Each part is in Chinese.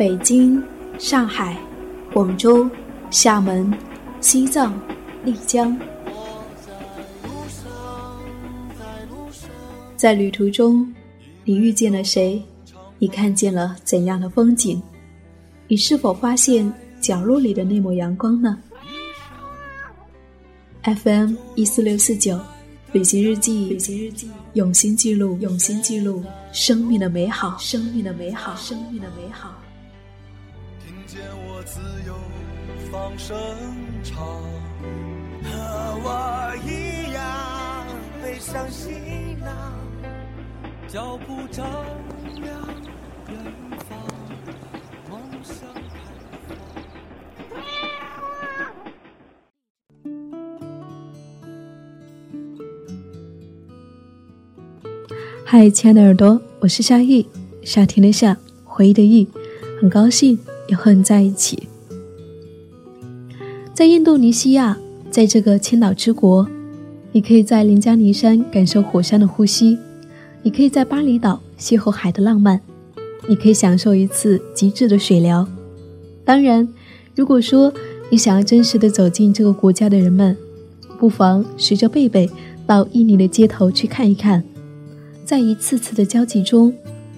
北京、上海、广州、厦门、西藏、丽江。在旅途中，你遇见了谁？你看见了怎样的风景？你是否发现角落里的那抹阳光呢？ FM14649 旅行日记，用心记录生命的美好，听见我自由放声唱，和我一样背上行囊，脚步丈量远方，梦想嗨，亲爱的耳朵，我是夏意，夏天的夏，回忆的忆，很高兴也和你在一起。在印度尼西亚，在这个千岛之国，你可以在林加尼山感受火山的呼吸，你可以在巴厘岛邂逅海的浪漫，你可以享受一次极致的水疗。当然，如果说你想要真实的走进这个国家的人们，不妨随着贝贝到印尼的街头去看一看，在一次次的交集中，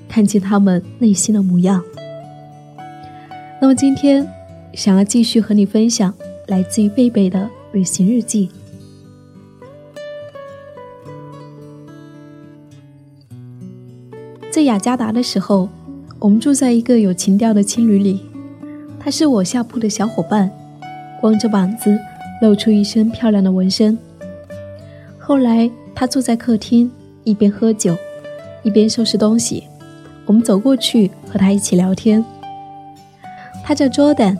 看见他们内心的模样。那么今天想要继续和你分享来自于贝贝的旅行日记。在雅加达的时候，我们住在一个有情调的青旅里，他是我下铺的小伙伴，光着膀子，露出一身漂亮的纹身。后来他坐在客厅，一边喝酒一边收拾东西，我们走过去和他一起聊天。他叫 Jordan，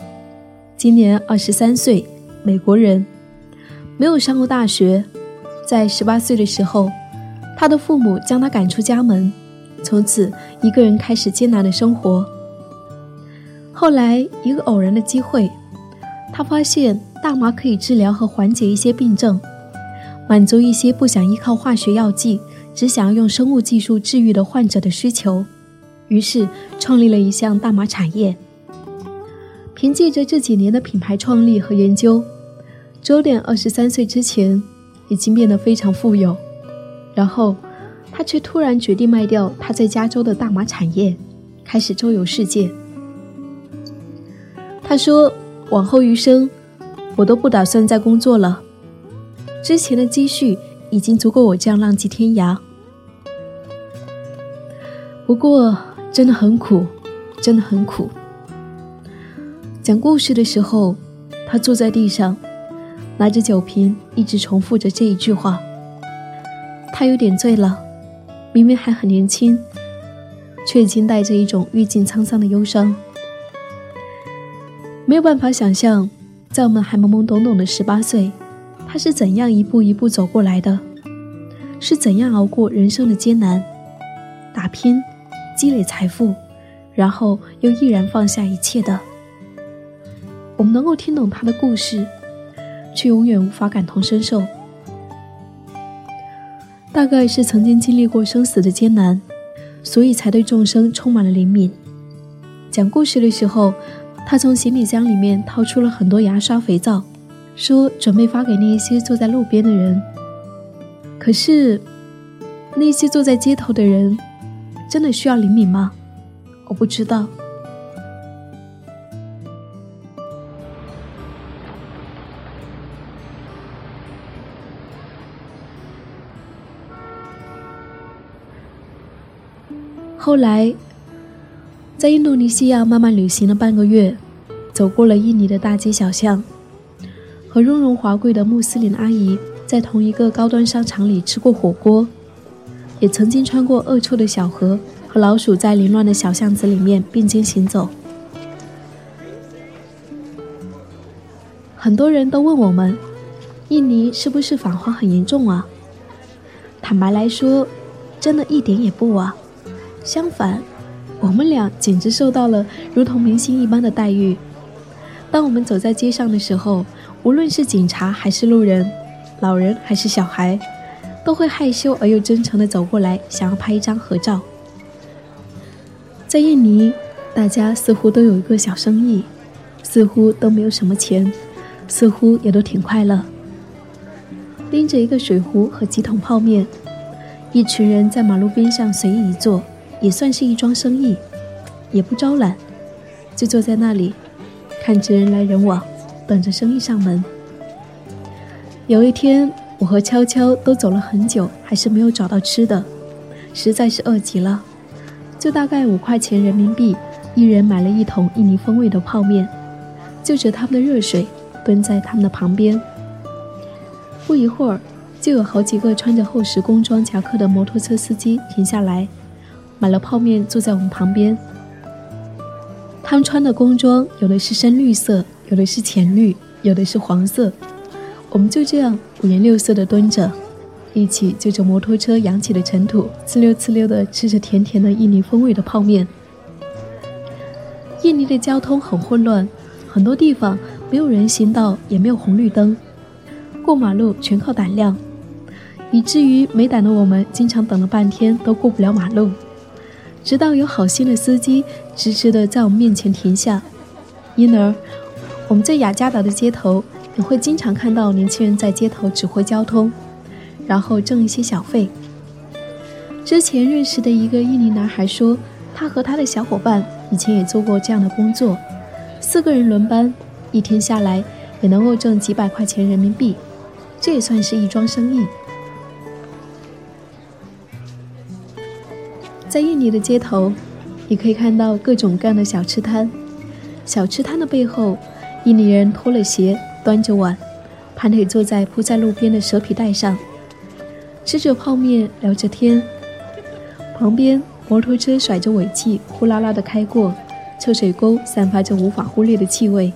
今年23岁，美国人，没有上过大学。在18岁的时候，他的父母将他赶出家门，从此一个人开始艰难的生活。后来一个偶然的机会，他发现大麻可以治疗和缓解一些病症，满足一些不想依靠化学药剂，只想要用生物技术治愈的患者的需求，于是创立了一项大麻产业。凭借着这几年的品牌创立和研究， Jordan 23岁之前已经变得非常富有，然后他却突然决定卖掉他在加州的大麻产业，开始周游世界。他说，往后余生我都不打算再工作了，之前的积蓄已经足够我这样浪迹天涯。不过真的很苦，真的很苦。讲故事的时候，他坐在地上，拿着酒瓶，一直重复着这一句话。他有点醉了，明明还很年轻，却已经带着一种郁尽沧桑的忧伤。没有办法想象，在我们还懵懵懂懂的18岁，他是怎样一步一步走过来的，是怎样熬过人生的艰难，打拼积累财富，然后又毅然放下一切的。我们能够听懂他的故事，却永远无法感同身受。大概是曾经经历过生死的艰难，所以才对众生充满了怜悯。讲故事的时候，他从行李箱里面掏出了很多牙刷肥皂，说准备发给那些坐在路边的人。可是那些坐在街头的人真的需要怜悯吗？我不知道。后来在印度尼西亚慢慢旅行了半个月，走过了印尼的大街小巷，和雍容华贵的穆斯林阿姨在同一个高端商场里吃过火锅，也曾经穿过恶臭的小河，和老鼠在凌乱的小巷子里面并肩行走。很多人都问我们，印尼是不是反华很严重啊？坦白来说，真的一点也不啊，相反，我们俩简直受到了如同明星一般的待遇。当我们走在街上的时候，无论是警察还是路人，老人还是小孩，都会害羞而又真诚地走过来，想要拍一张合照。在印尼，大家似乎都有一个小生意，似乎都没有什么钱，似乎也都挺快乐。拎着一个水壶和几桶泡面，一群人在马路边上随意一坐，也算是一桩生意，也不招揽，就坐在那里，看着人来人往，等着生意上门。有一天，我和悄悄都走了很久，还是没有找到吃的，实在是饿极了，就大概5块钱人民币，一人买了一桶印尼风味的泡面，就着他们的热水，蹲在他们的旁边。不一会儿，就有好几个穿着厚实工装夹克的摩托车司机停下来，买了泡面坐在我们旁边。他们穿的工装，有的是深绿色，有的是浅绿，有的是黄色。我们就这样五颜六色的蹲着，一起就着摩托车扬起的尘土，呲溜呲溜的吃着甜甜的印尼风味的泡面。印尼的交通很混乱，很多地方没有人行道，也没有红绿灯，过马路全靠胆量，以至于没胆的我们经常等了半天都过不了马路，直到有好心的司机直直地在我们面前停下。因而我们在雅加达的街头也会经常看到年轻人在街头指挥交通，然后挣一些小费。之前认识的一个印尼男孩说，他和他的小伙伴以前也做过这样的工作，4个人轮班，一天下来也能够挣几百块钱人民币，这也算是一桩生意。在印尼的街头，你可以看到各种各样的小吃摊，小吃摊的背后，印尼人脱了鞋，端着碗，盘腿坐在铺在路边的蛇皮袋上，吃着泡面，聊着天。旁边摩托车甩着尾气呼啦啦地开过，臭水沟散发着无法忽略的气味。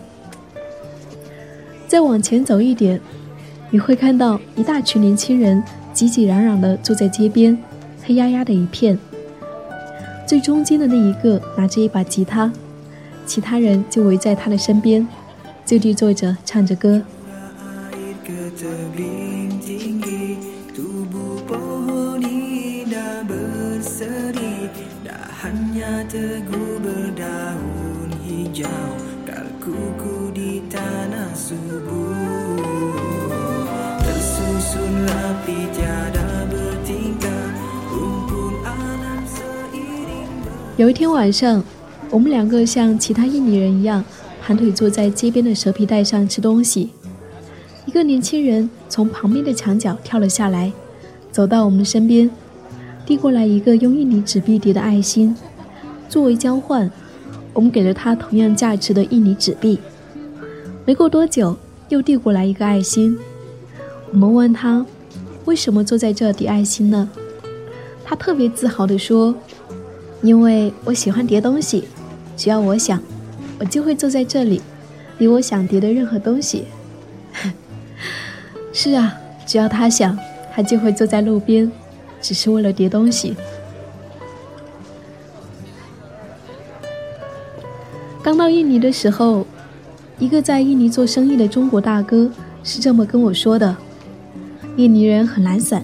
再往前走一点，你会看到一大群年轻人挤挤攘攘地坐在街边，黑压压的一片。最中间的那一个拿着一把吉他，其他人就围在他的身边，就地坐着唱着歌。有一天晚上，我们2个像其他印尼人一样盘腿坐在街边的蛇皮袋上吃东西。一个年轻人从旁边的墙角跳了下来，走到我们身边，递过来一个用印尼纸币叠的爱心。作为交换，我们给了他同样价值的印尼纸币。没过多久，又递过来一个爱心。我们问他为什么坐在这叠爱心呢？他特别自豪地说，因为我喜欢叠东西，只要我想，我就会坐在这里，离我想叠的任何东西。是啊，只要他想，他就会坐在路边，只是为了叠东西。刚到印尼的时候，一个在印尼做生意的中国大哥是这么跟我说的，印尼人很懒散，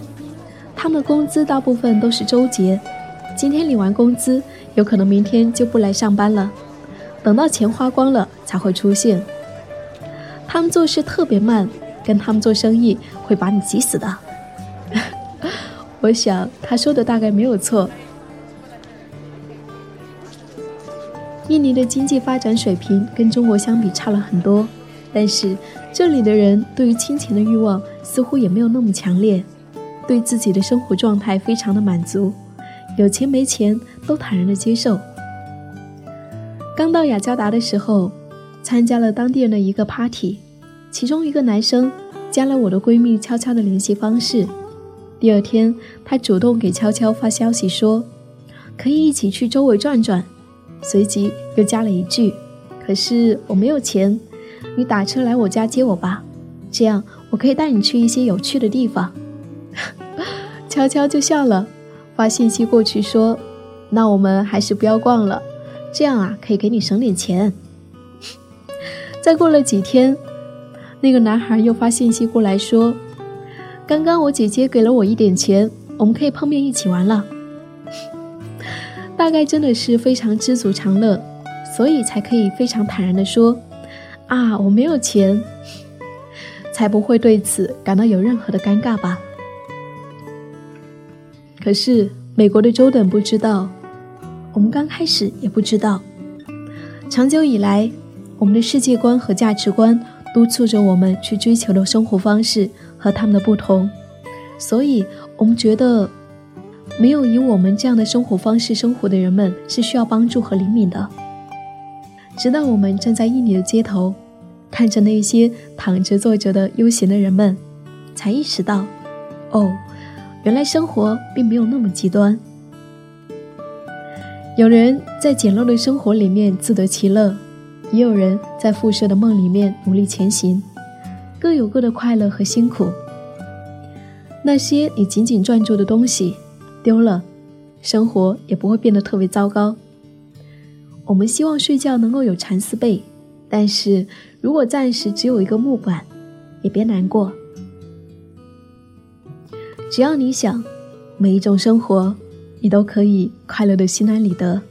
他们的工资大部分都是周结，今天领完工资，有可能明天就不来上班了，等到钱花光了才会出现。他们做事特别慢，跟他们做生意会把你急死的。我想他说的大概没有错。印尼的经济发展水平跟中国相比差了很多，但是这里的人对于金钱的欲望似乎也没有那么强烈，对自己的生活状态非常的满足，有钱没钱都坦然的接受。刚到雅加达的时候，参加了当地人的一个 party， 其中一个男生加了我的闺蜜悄悄的联系方式。第2天，他主动给悄悄发消息说，可以一起去周围转转，随即又加了一句，可是我没有钱，你打车来我家接我吧，这样我可以带你去一些有趣的地方。悄悄就笑了，发信息过去说，那我们还是不要逛了，这样啊可以给你省点钱。再过了几天，那个男孩又发信息过来说，刚刚我姐姐给了我一点钱，我们可以碰面一起玩了。大概真的是非常知足常乐，所以才可以非常坦然地说，啊，我没有钱，才不会对此感到有任何的尴尬吧。可是美国的Jordan不知道，我们刚开始也不知道，长久以来我们的世界观和价值观督促着我们去追求的生活方式和他们的不同，所以我们觉得没有以我们这样的生活方式生活的人们是需要帮助和怜悯的。直到我们站在印尼的街头，看着那些躺着坐着的悠闲的人们，才意识到，哦，原来生活并没有那么极端。有人在简陋的生活里面自得其乐，也有人在复设的梦里面努力前行，各有各的快乐和辛苦。那些你紧紧攥住的东西丢了，生活也不会变得特别糟糕。我们希望睡觉能够有蚕丝被，但是如果暂时只有一个木板，也别难过。只要你想，每一种生活你都可以快乐的心安理得。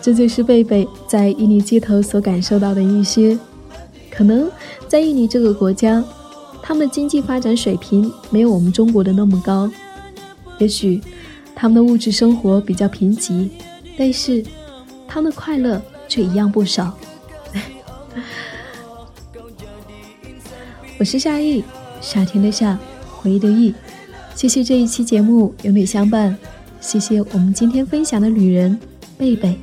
这就是贝贝在印尼街头所感受到的一些。可能在印尼这个国家，他们的经济发展水平没有我们中国的那么高，也许他们的物质生活比较贫瘠，但是他们的快乐却一样不少。我是夏意，夏天的夏，回忆的忆。谢谢这一期节目有你相伴，谢谢我们今天分享的旅人贝贝。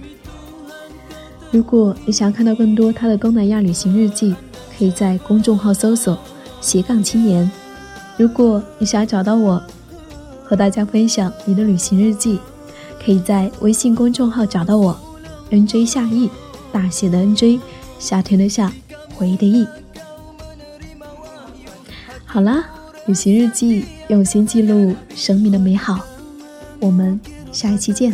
如果你想看到更多他的东南亚旅行日记，可以在公众号搜索/青年。如果你想找到我和大家分享你的旅行日记，可以在微信公众号找到我 NJ 夏意，大写的 NJ， 夏天的夏，回忆的忆。好啦，旅行日记用心记录生命的美好，我们下一期见。